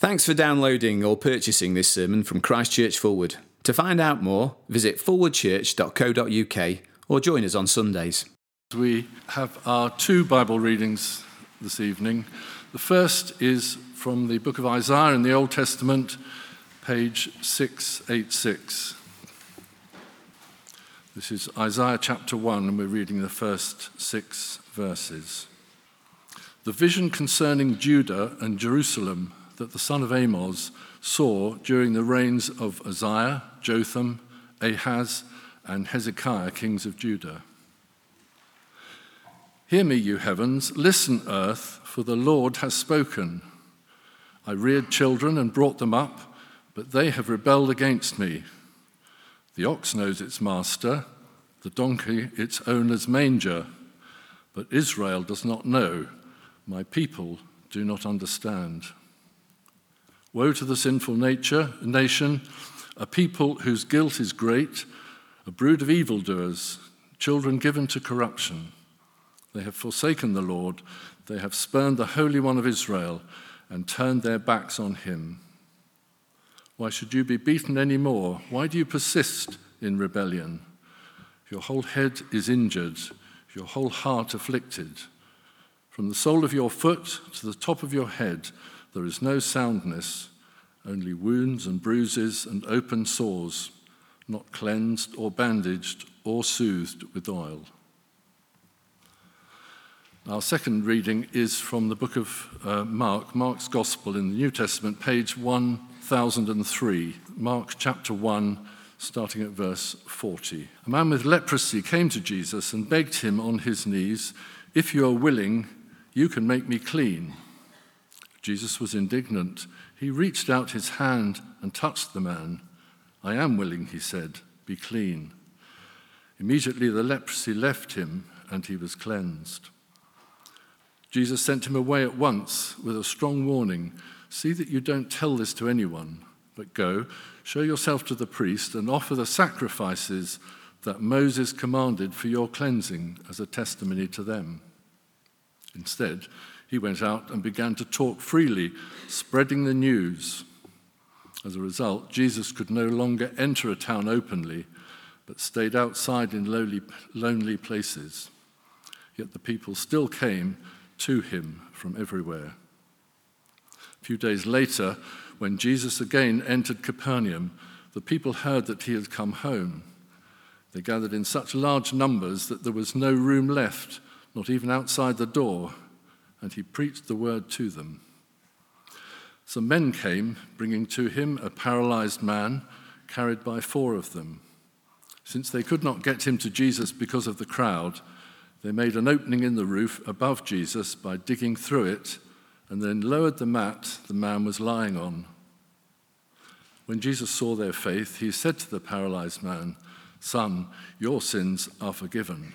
Thanks for downloading or purchasing this sermon from Christ Church Forward. To find out more, visit forwardchurch.co.uk or join us on Sundays. We have our two Bible readings this evening. The first is from the book of Isaiah in the Old Testament, page 686. This is Isaiah chapter 1, and we're reading the first 6 verses. The vision concerning Judah and Jerusalem that the son of Amos saw during the reigns of Uzziah, Jotham, Ahaz, and Hezekiah, kings of Judah. Hear me, you heavens, listen, earth, for the Lord has spoken. I reared children and brought them up, but they have rebelled against me. The ox knows its master, the donkey its owner's manger, but Israel does not know, my people do not understand. Woe to the sinful nation, a people whose guilt is great, a brood of evildoers, children given to corruption. They have forsaken the Lord, they have spurned the Holy One of Israel and turned their backs on him. Why should you be beaten any more? Why do you persist in rebellion? Your whole head is injured, your whole heart afflicted. From the sole of your foot to the top of your head, there is no soundness, only wounds and bruises and open sores, not cleansed or bandaged or soothed with oil. Our second reading is from the book of Mark, Mark's Gospel in the New Testament, page 1003, Mark chapter 1, starting at verse 40. A man with leprosy came to Jesus and begged him on his knees, "If you are willing, you can make me clean." Jesus was indignant. He reached out his hand and touched the man. "I am willing," he said, "be clean." Immediately the leprosy left him and he was cleansed. Jesus sent him away at once with a strong warning. "See that you don't tell this to anyone, but go, show yourself to the priest and offer the sacrifices that Moses commanded for your cleansing as a testimony to them." Instead, he went out and began to talk freely, spreading the news. As a result, Jesus could no longer enter a town openly, but stayed outside in lonely places. Yet the people still came to him from everywhere. A few days later, when Jesus again entered Capernaum, the people heard that he had come home. They gathered in such large numbers that there was no room left, not even outside the door, and he preached the word to them. Some men came, bringing to him a paralyzed man, carried by 4 of them. Since they could not get him to Jesus because of the crowd, they made an opening in the roof above Jesus by digging through it, and then lowered the mat the man was lying on. When Jesus saw their faith, he said to the paralyzed man, "Son, your sins are forgiven."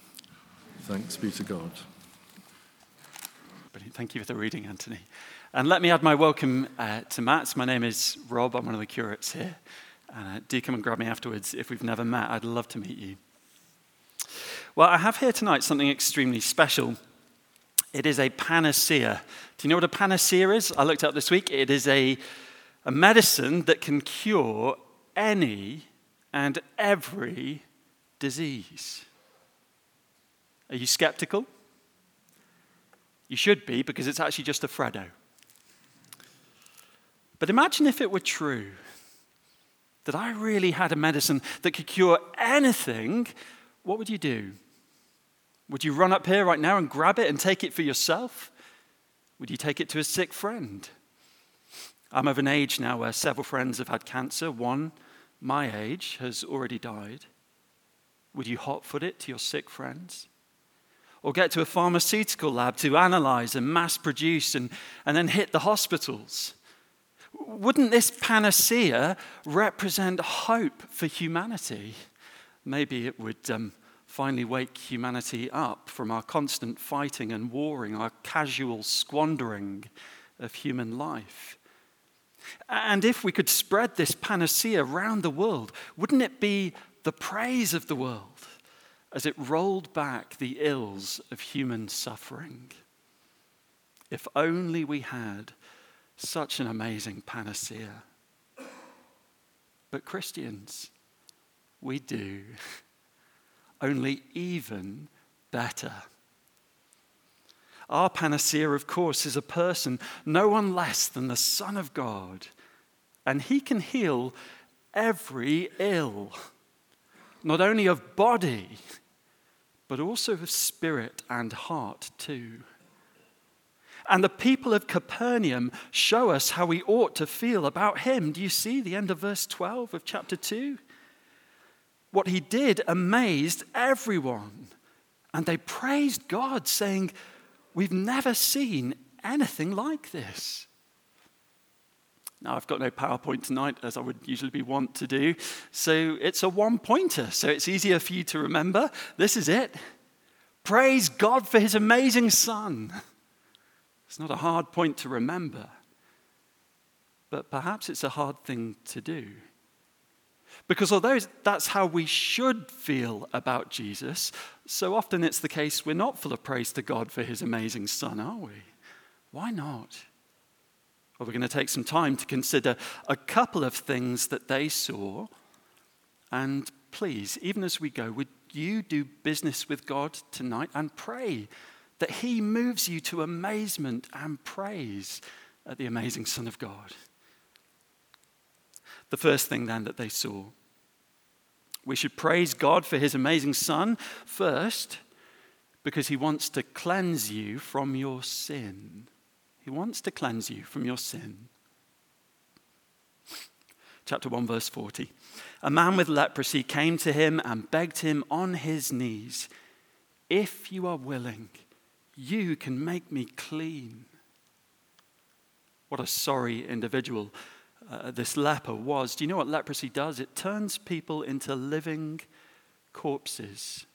Thanks be to God. Brilliant. Thank you for the reading, Anthony. And let me add my welcome to Matt. My name is Rob. I'm one of the curates here. Do come and grab me afterwards if we've never met. I'd love to meet you. Well, I have here tonight something extremely special. It is a panacea. Do you know what a panacea is? I looked it up this week. It is a medicine that can cure any and every disease. Are you skeptical? You should be, because it's actually just a Freddo. But imagine if it were true that I really had a medicine that could cure anything. What would you do? Would you run up here right now and grab it and take it for yourself? Would you take it to a sick friend? I'm of an age now where several friends have had cancer. One, my age, has already died. Would you hotfoot it to your sick friends? Or get to a pharmaceutical lab to analyze and mass produce and then hit the hospitals? Wouldn't this panacea represent hope for humanity? Maybe it would finally wake humanity up from our constant fighting and warring, our casual squandering of human life. And if we could spread this panacea around the world, wouldn't it be the praise of the world as it rolled back the ills of human suffering? If only we had such an amazing panacea. But Christians, we do only even better. Our panacea, of course, is a person, no one less than the Son of God, and he can heal every ill, not only of body, but also of spirit and heart too. And the people of Capernaum show us how we ought to feel about him. Do you see the end of verse 12 of chapter 2? What he did amazed everyone, and they praised God, saying, "We've never seen anything like this." Now, I've got no PowerPoint tonight, as I would usually be wont to do, so it's a one-pointer, so it's easier for you to remember. This is it. Praise God for his amazing Son. It's not a hard point to remember, but perhaps it's a hard thing to do. Because although that's how we should feel about Jesus, so often it's the case we're not full of praise to God for his amazing Son, are we? Why not? Well, we're going to take some time to consider a couple of things that they saw. And please, even as we go, would you do business with God tonight and pray that he moves you to amazement and praise at the amazing Son of God? The first thing then that they saw. We should praise God for his amazing Son first because he wants to cleanse you from your sin. He wants to cleanse you from your sin. Chapter 1 verse 40. A man with leprosy came to him and begged him on his knees, "If you are willing, you can make me clean." What a sorry individual this leper was. Do you know what leprosy does? It turns people into living corpses.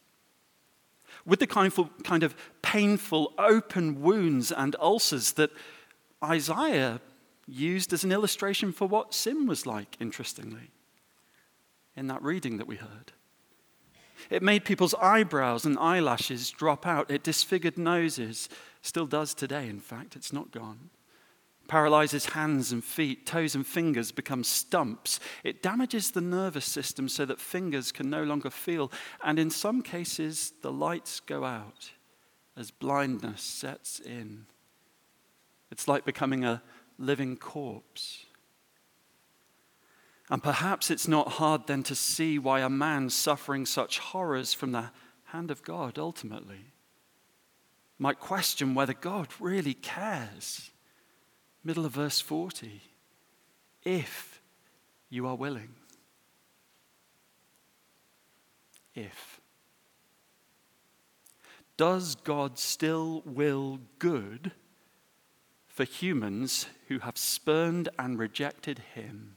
With the kind of painful open wounds and ulcers that Isaiah used as an illustration for what sin was like, interestingly, in that reading that we heard. It made people's eyebrows and eyelashes drop out. It disfigured noses. Still does today, in fact. It's not gone. Paralyzes hands and feet, toes and fingers become stumps. It damages the nervous system so that fingers can no longer feel. And in some cases, the lights go out as blindness sets in. It's like becoming a living corpse. And perhaps it's not hard then to see why a man suffering such horrors from the hand of God ultimately might question whether God really cares. Middle of verse 40, if you are willing. If. Does God still will good for humans who have spurned and rejected him?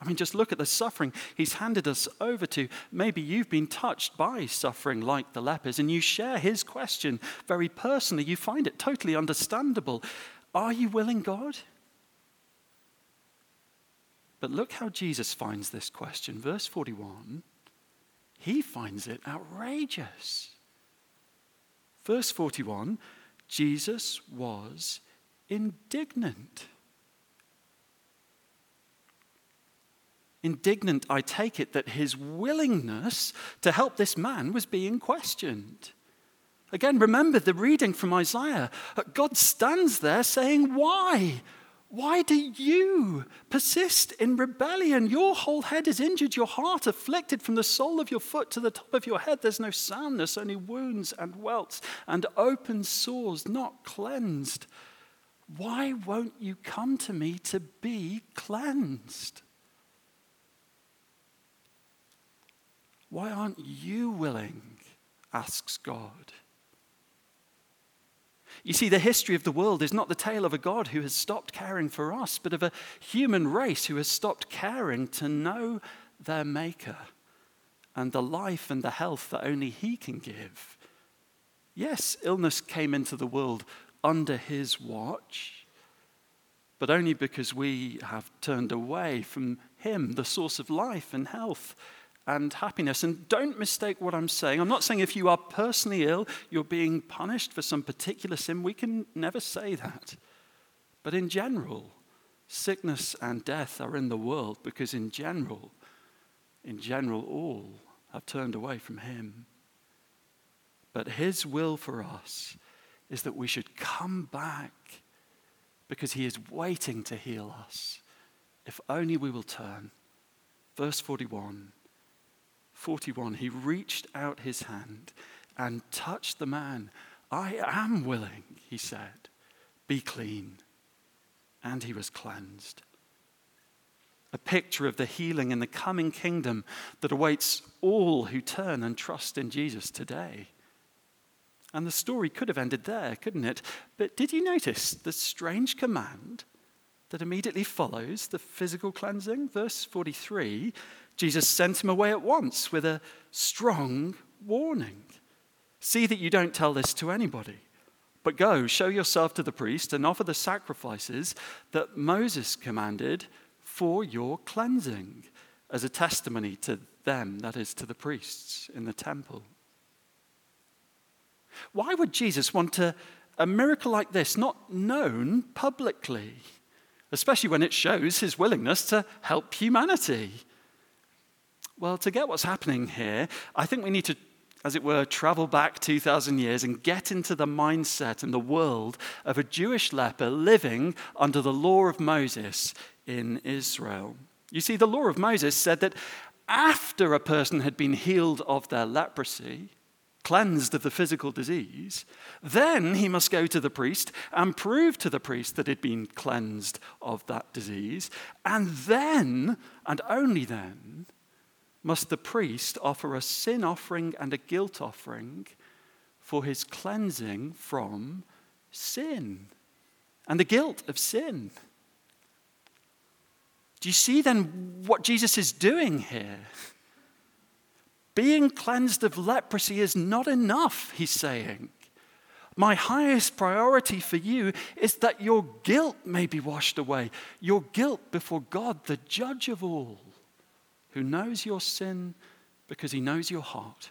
I mean, just look at the suffering he's handed us over to. Maybe you've been touched by suffering like the lepers, and you share his question very personally. You find it totally understandable. Are you willing, God? But look how Jesus finds this question. Verse 41, he finds it outrageous. Verse 41, Jesus was indignant. Indignant, I take it, that his willingness to help this man was being questioned. Again, remember the reading from Isaiah. God stands there saying, "Why? Why do you persist in rebellion? Your whole head is injured, your heart afflicted from the sole of your foot to the top of your head. There's no soundness, only wounds and welts and open sores, not cleansed. Why won't you come to me to be cleansed? Why aren't you willing? Asks God. You see, the history of the world is not the tale of a God who has stopped caring for us, but of a human race who has stopped caring to know their Maker and the life and the health that only He can give. Yes, illness came into the world under His watch, but only because we have turned away from Him, the source of life and health and happiness. And don't mistake what I'm saying. I'm not saying if you are personally ill, you're being punished for some particular sin. We can never say that. But in general, sickness and death are in the world because in general, all have turned away from Him. But His will for us is that we should come back because He is waiting to heal us if only we will turn. Verse 41, He reached out His hand and touched the man. I am willing, He said, be clean. And he was cleansed. A picture of the healing and the coming kingdom that awaits all who turn and trust in Jesus today. And the story could have ended there, couldn't it? But did you notice the strange command that immediately follows the physical cleansing? Verse 43, Jesus sent him away at once with a strong warning. See that you don't tell this to anybody, but go, show yourself to the priest and offer the sacrifices that Moses commanded for your cleansing as a testimony to them, that is, to the priests in the temple. Why would Jesus want a miracle like this not known publicly, especially when it shows His willingness to help humanity? Well, to get what's happening here, I think we need to, as it were, travel back 2,000 years and get into the mindset and the world of a Jewish leper living under the law of Moses in Israel. You see, the law of Moses said that after a person had been healed of their leprosy, cleansed of the physical disease, then he must go to the priest and prove to the priest that he'd been cleansed of that disease. And then, and only then, must the priest offer a sin offering and a guilt offering for his cleansing from sin and the guilt of sin. Do you see then what Jesus is doing here? Being cleansed of leprosy is not enough, He's saying. My highest priority for you is that your guilt may be washed away, your guilt before God, the judge of all, who knows your sin because He knows your heart.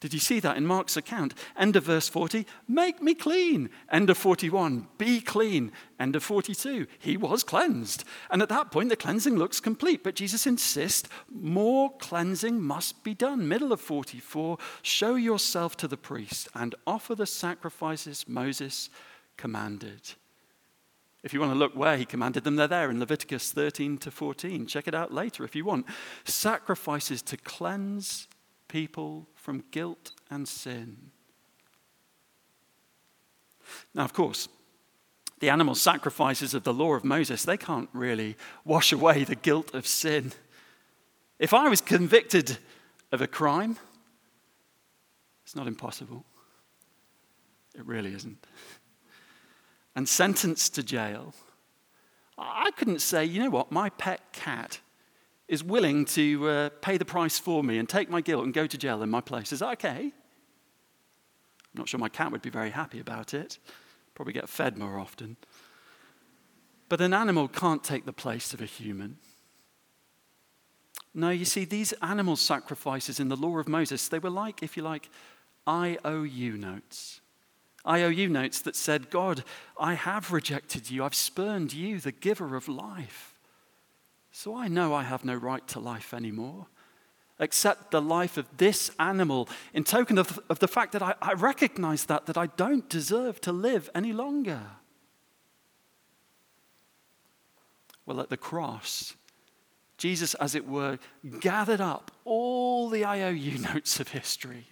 Did you see that in Mark's account? End of verse 40, make me clean. End of 41, be clean. End of 42, he was cleansed. And at that point, the cleansing looks complete, but Jesus insists more cleansing must be done. Middle of 44, show yourself to the priest and offer the sacrifices Moses commanded. If you want to look where he commanded them, they're there in Leviticus 13 to 14. Check it out later if you want. Sacrifices to cleanse people from guilt and sin. Now, of course, the animal sacrifices of the law of Moses, they can't really wash away the guilt of sin. If I was convicted of a crime, it's not impossible. It really isn't. And sentenced to jail, I couldn't say, you know what, my pet cat is willing to pay the price for me and take my guilt and go to jail in my place. Is that okay? I'm not sure my cat would be very happy about it. Probably get fed more often. But an animal can't take the place of a human. No, you see, these animal sacrifices in the law of Moses, they were like, if you like, IOU notes. IOU notes that said, God, I have rejected you. I've spurned you, the giver of life. So I know I have no right to life anymore, except the life of this animal, in token of the fact that I recognize that I don't deserve to live any longer. Well, at the cross, Jesus, as it were, gathered up all the IOU notes of history.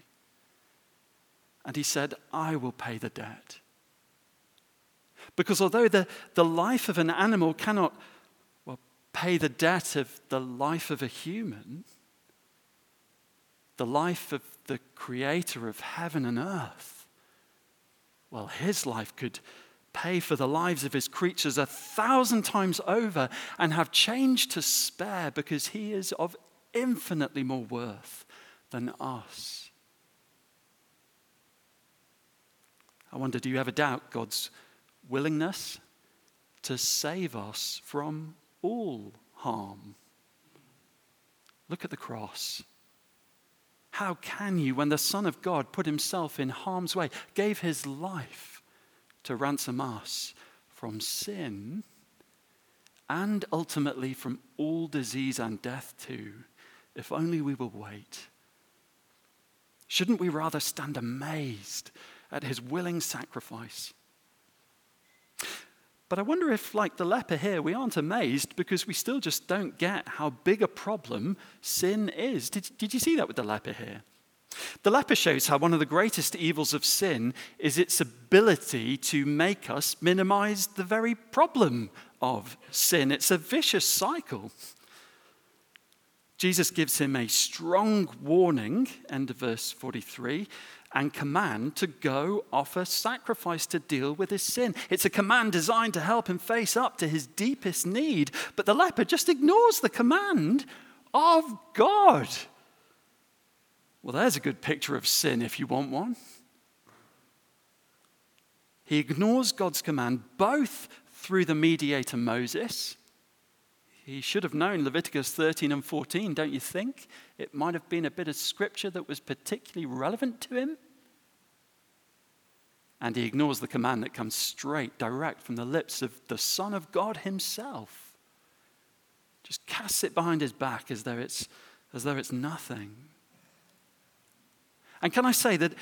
And he said, I will pay the debt. Because although the life of an animal cannot pay the debt of the life of a human, the life of the creator of heaven and earth, well, his life could pay for the lives of his creatures 1,000 times over and have change to spare, because he is of infinitely more worth than us. I wonder, do you ever doubt God's willingness to save us from all harm? Look at the cross. How can you, when the Son of God put himself in harm's way, gave his life to ransom us from sin and ultimately from all disease and death too, if only we will wait? Shouldn't we rather stand amazed at his willing sacrifice? But I wonder if, like the leper here, we aren't amazed because we still just don't get how big a problem sin is. Did you see that with the leper here? The leper shows how one of the greatest evils of sin is its ability to make us minimize the very problem of sin. It's a vicious cycle. Jesus gives him a strong warning, end of verse 43, and command to go offer sacrifice to deal with his sin. It's a command designed to help him face up to his deepest need, but the leper just ignores the command of God. Well, there's a good picture of sin if you want one. He ignores God's command both through the mediator Moses. He should have known Leviticus 13 and 14, don't you think? It might have been a bit of scripture that was particularly relevant to him. And he ignores the command that comes straight, direct from the lips of the Son of God himself. Just casts it behind his back as though it's nothing. And can I say that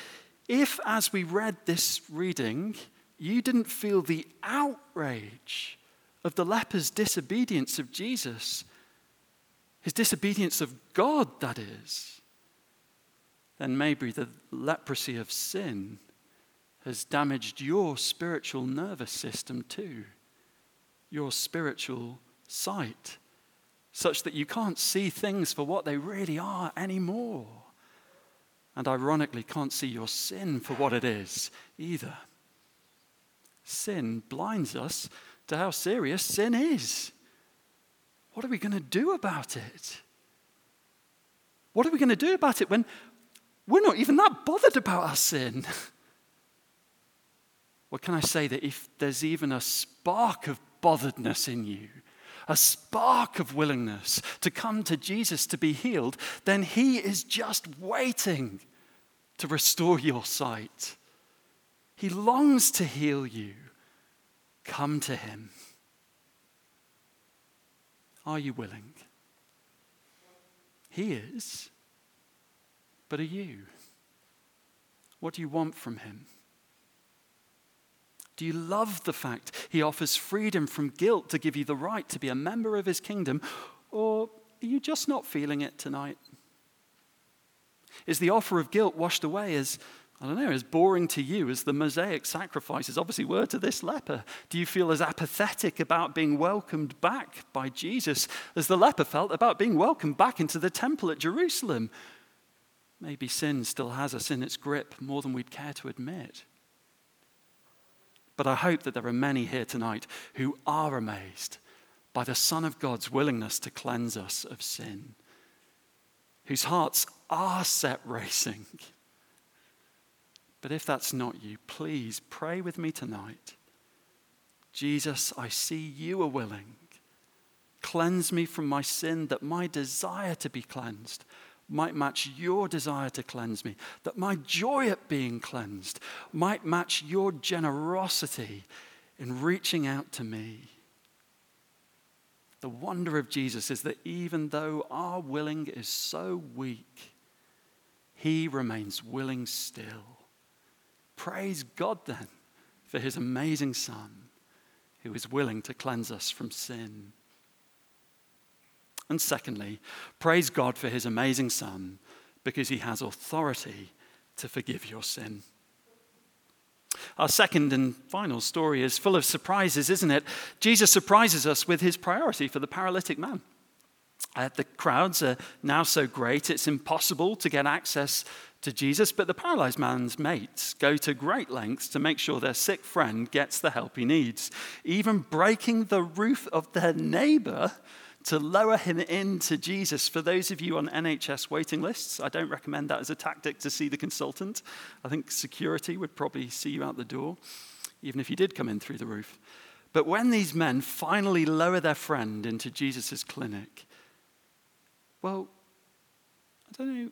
if, as we read this reading, you didn't feel the outrage of the leper's disobedience of Jesus, his disobedience of God, that is, then maybe the leprosy of sin has damaged your spiritual nervous system too, your spiritual sight, such that you can't see things for what they really are anymore, and ironically can't see your sin for what it is either. Sin blinds us to how serious sin is. What are we going to do about it? What are we going to do about it when we're not even that bothered about our sin? Well, can I say that if there's even a spark of botheredness in you, a spark of willingness to come to Jesus to be healed, then he is just waiting to restore your sight. He longs to heal you. Come to him. Are you willing? He is. But are you? What do you want from him? Do you love the fact he offers freedom from guilt to give you the right to be a member of his kingdom? Or are you just not feeling it tonight? Is the offer of guilt washed away as boring to you as the Mosaic sacrifices obviously were to this leper? Do you feel as apathetic about being welcomed back by Jesus as the leper felt about being welcomed back into the temple at Jerusalem? Maybe sin still has us in its grip more than we'd care to admit. But I hope that there are many here tonight who are amazed by the Son of God's willingness to cleanse us of sin, whose hearts are set racing. But if that's not you, please pray with me tonight. Jesus, I see you are willing. Cleanse me from my sin, that my desire to be cleansed might match your desire to cleanse me, that my joy at being cleansed might match your generosity in reaching out to me. The wonder of Jesus is that even though our willing is so weak, he remains willing still. Praise God then for his amazing Son who is willing to cleanse us from sin. And secondly, praise God for his amazing Son, because he has authority to forgive your sin. Our second and final story is full of surprises, isn't it? Jesus surprises us with his priority for the paralytic man. The crowds are now so great, it's impossible to get access to Jesus, but the paralyzed man's mates go to great lengths to make sure their sick friend gets the help he needs, even breaking the roof of their neighbor to lower him into Jesus. For those of you on NHS waiting lists, I don't recommend that as a tactic to see the consultant. I think security would probably see you out the door, even if you did come in through the roof. But when these men finally lower their friend into Jesus' clinic, well, I don't know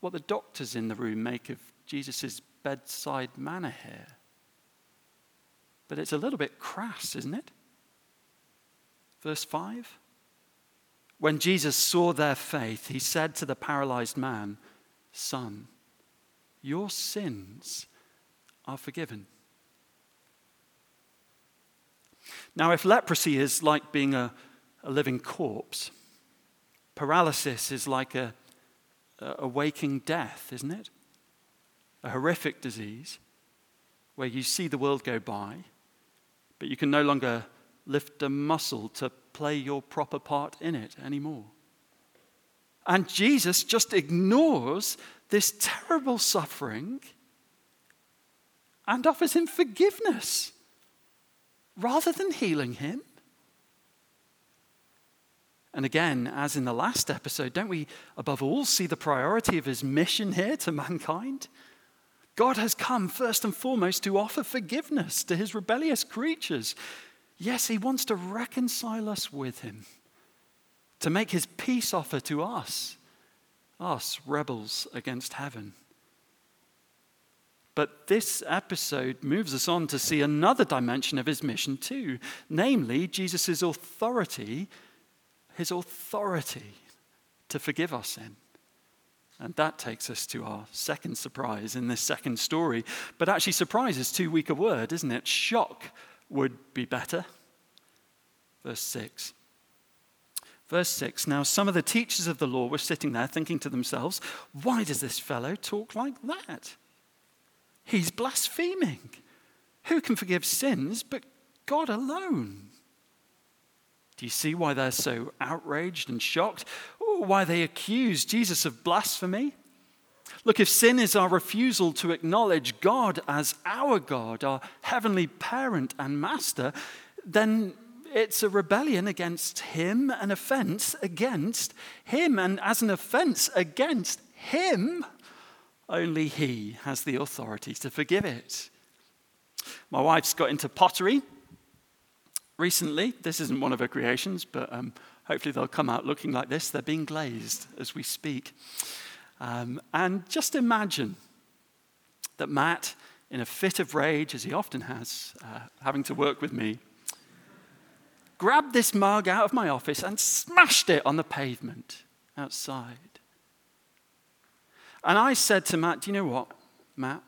what the doctors in the room make of Jesus' bedside manner here, but it's a little bit crass, isn't it? Verse 5, when Jesus saw their faith, he said to the paralyzed man, "Son, your sins are forgiven." Now, if leprosy is like being a living corpse, paralysis is like a waking death, isn't it? A horrific disease where you see the world go by, but you can no longer lift a muscle to play your proper part in it anymore. And Jesus just ignores this terrible suffering and offers him forgiveness rather than healing him. And again, as in the last episode, don't we above all see the priority of his mission here to mankind? God has come first and foremost to offer forgiveness to his rebellious creatures. Yes, he wants to reconcile us with him, to make his peace offer to us rebels against heaven. But this episode moves us on to see another dimension of his mission too, namely Jesus' authority, his authority to forgive our sin. And that takes us to our second surprise in this second story. But actually, surprise is too weak a word, isn't it? Shock would be better. Verse 6. Now some of the teachers of the law were sitting there thinking to themselves, "Why does this fellow talk like that? He's blaspheming. Who can forgive sins but God alone?" Do you see why they're so outraged and shocked? Or why they accuse Jesus of blasphemy? Look, if sin is our refusal to acknowledge God as our God, our heavenly parent and master, then it's a rebellion against him, an offense against him. And as an offense against him, only he has the authority to forgive it. My wife's got into pottery recently. This isn't one of her creations, but hopefully they'll come out looking like this. They're being glazed as we speak. And just imagine that Matt, in a fit of rage, as he often has, having to work with me, grabbed this mug out of my office and smashed it on the pavement outside. And I said to Matt, "Do you know what, Matt?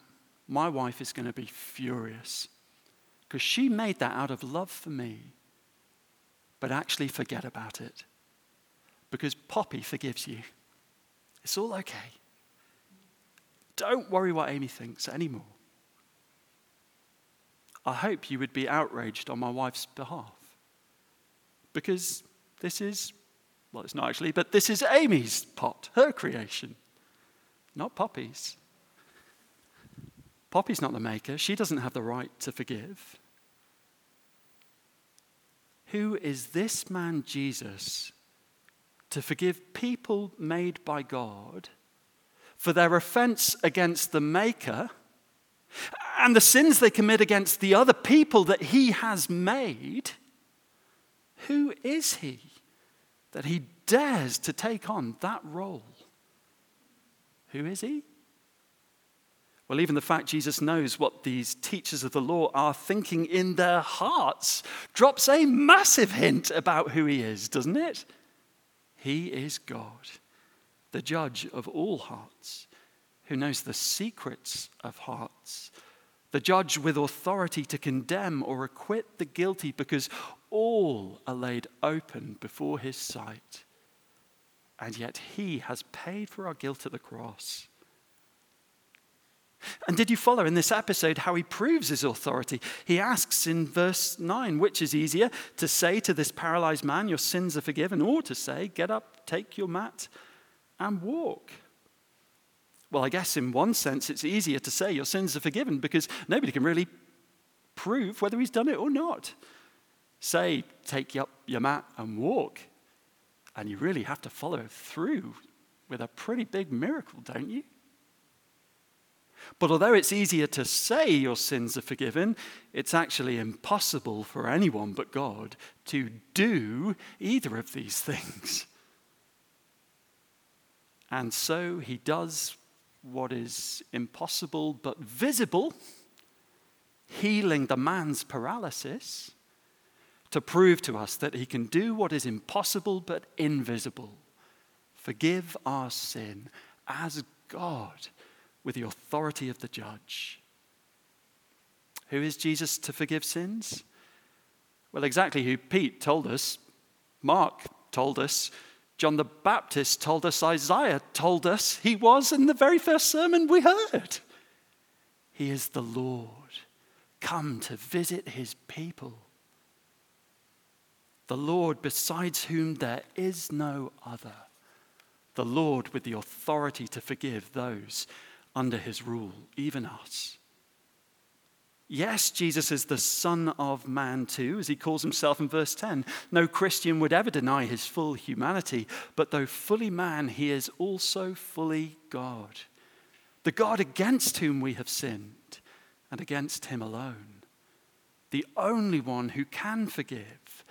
My wife is going to be furious because she made that out of love for me. But actually forget about it because Poppy forgives you. It's all okay. Don't worry what Amy thinks anymore." I hope you would be outraged on my wife's behalf, because this is, well, it's not actually, but this is Amy's pot, her creation, not Poppy's. Poppy's not the maker. She doesn't have the right to forgive. Who is this man Jesus to forgive people made by God for their offense against the Maker and the sins they commit against the other people that he has made? Who is he that he dares to take on that role? Who is he? Well, even the fact Jesus knows what these teachers of the law are thinking in their hearts drops a massive hint about who he is, doesn't it? He is God, the judge of all hearts, who knows the secrets of hearts, the judge with authority to condemn or acquit the guilty, because all are laid open before his sight. and yet he has paid for our guilt at the cross. And did you follow in this episode how he proves his authority? He asks in verse 9, which is easier, to say to this paralyzed man, your sins are forgiven, or to say, get up, take your mat, and walk? Well, I guess in one sense it's easier to say your sins are forgiven because nobody can really prove whether he's done it or not. Say, take up your mat and walk. And you really have to follow through with a pretty big miracle, don't you? But although it's easier to say your sins are forgiven, it's actually impossible for anyone but God to do either of these things. And so he does what is impossible but visible, healing the man's paralysis, to prove to us that he can do what is impossible but invisible, forgive our sin as God with the authority of the judge. Who is Jesus to forgive sins? Well, exactly who Pete told us, Mark told us, John the Baptist told us, Isaiah told us he was in the very first sermon we heard. He is the Lord, come to visit his people. The Lord besides whom there is no other. The Lord with the authority to forgive those under his rule, even us. Yes, Jesus is the Son of Man too, as he calls himself in verse 10. No Christian would ever deny his full humanity, but though fully man, he is also fully God. The God against whom we have sinned, and against him alone. The only one who can forgive.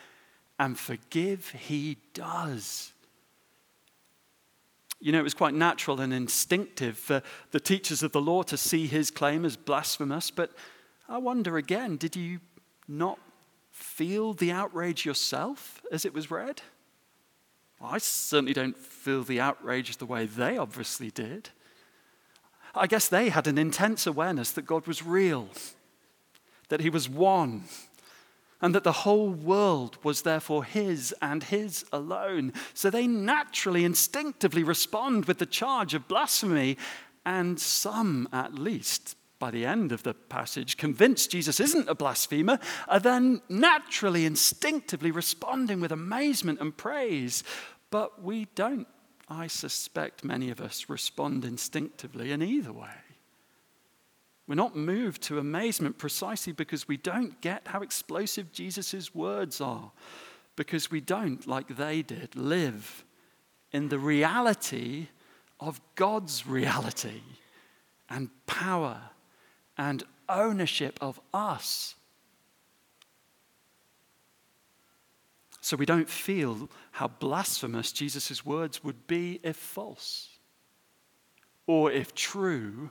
And forgive he does. You know, it was quite natural and instinctive for the teachers of the law to see his claim as blasphemous, but I wonder again, did you not feel the outrage yourself as it was read? Well, I certainly don't feel the outrage the way they obviously did. I guess they had an intense awareness that God was real, that he was one, and that the whole world was therefore his and his alone. So they naturally, instinctively respond with the charge of blasphemy. And some, at least, by the end of the passage, convinced Jesus isn't a blasphemer, are then naturally, instinctively responding with amazement and praise. But we don't, I suspect many of us, respond instinctively in either way. We're not moved to amazement precisely because we don't get how explosive Jesus' words are. Because we don't, like they did, live in the reality of God's reality and power and ownership of us. So we don't feel how blasphemous Jesus' words would be if false, or if true,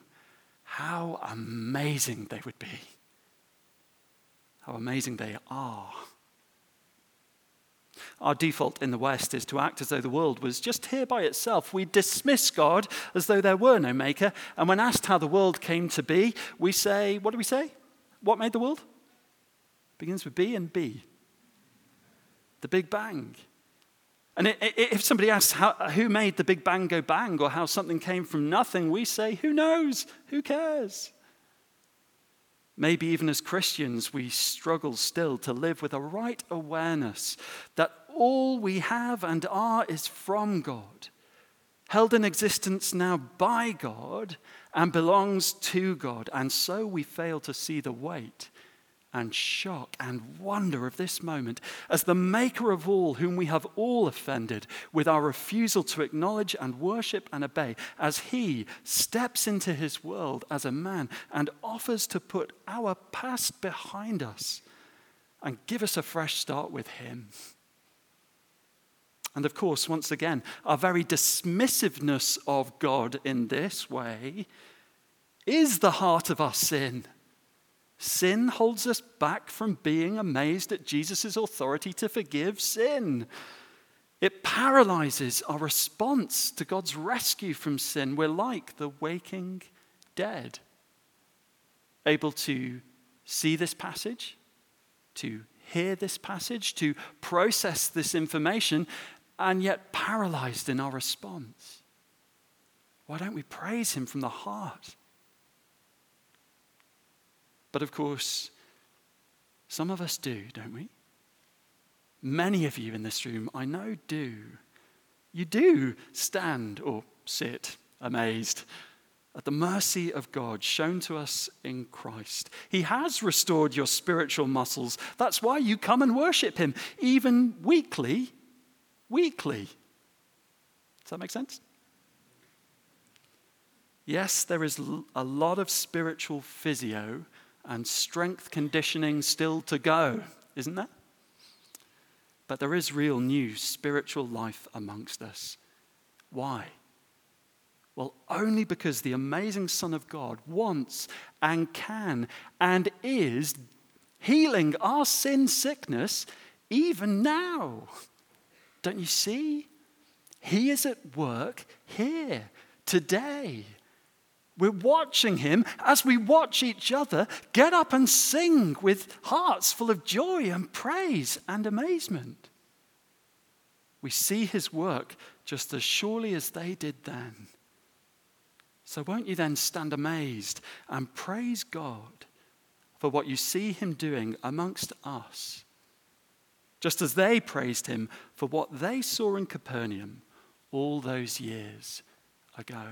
how amazing they would be. How amazing they are. Our default in the West is to act as though the world was just here by itself. We dismiss God as though there were no maker. And when asked how the world came to be, we say, what do we say? What made the world? Begins with B and B. The Big Bang. And if somebody asks who made the Big Bang go bang or how something came from nothing, we say, who knows? Who cares? Maybe even as Christians, we struggle still to live with a right awareness that all we have and are is from God, held in existence now by God and belongs to God. And so we fail to see the weight and shock and wonder of this moment as the maker of all, whom we have all offended with our refusal to acknowledge and worship and obey, as he steps into his world as a man and offers to put our past behind us and give us a fresh start with him. And of course, once again, our very dismissiveness of God in this way is the heart of our sin. Sin holds us back from being amazed at Jesus' authority to forgive sin. It paralyzes our response to God's rescue from sin. We're like the waking dead, able to see this passage, to hear this passage, to process this information, and yet paralyzed in our response. Why don't we praise him from the heart? But of course, some of us do, don't we? Many of you in this room, I know, do. You do stand or sit amazed at the mercy of God shown to us in Christ. He has restored your spiritual muscles. That's why you come and worship him, even weekly. Does that make sense? Yes, there is a lot of spiritual physio and strength conditioning still to go, isn't there? But there is real new spiritual life amongst us. Why? Well, only because the amazing Son of God wants and can and is healing our sin sickness even now. Don't you see? He is at work here, today. We're watching him as we watch each other get up and sing with hearts full of joy and praise and amazement. We see his work just as surely as they did then. So won't you then stand amazed and praise God for what you see him doing amongst us, just as they praised him for what they saw in Capernaum all those years ago.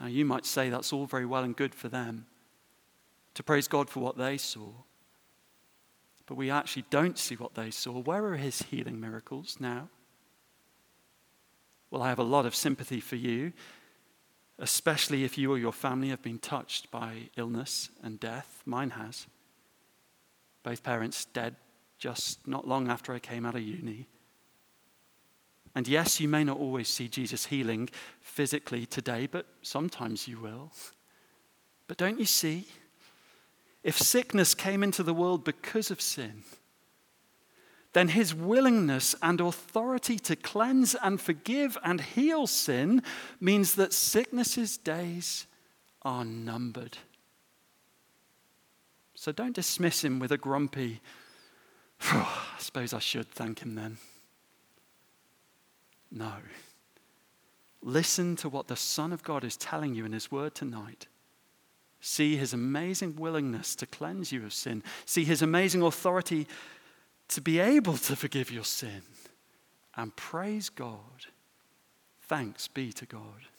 Now, you might say that's all very well and good for them, to praise God for what they saw. But we actually don't see what they saw. Where are his healing miracles now? Well, I have a lot of sympathy for you, especially if you or your family have been touched by illness and death. Mine has. Both parents dead just not long after I came out of uni. And yes, you may not always see Jesus healing physically today, but sometimes you will. But don't you see? If sickness came into the world because of sin, then his willingness and authority to cleanse and forgive and heal sin means that sickness's days are numbered. So don't dismiss him with a grumpy, I suppose I should thank him then. No. Listen to what the Son of God is telling you in his word tonight. See his amazing willingness to cleanse you of sin. See his amazing authority to be able to forgive your sin. And praise God. Thanks be to God.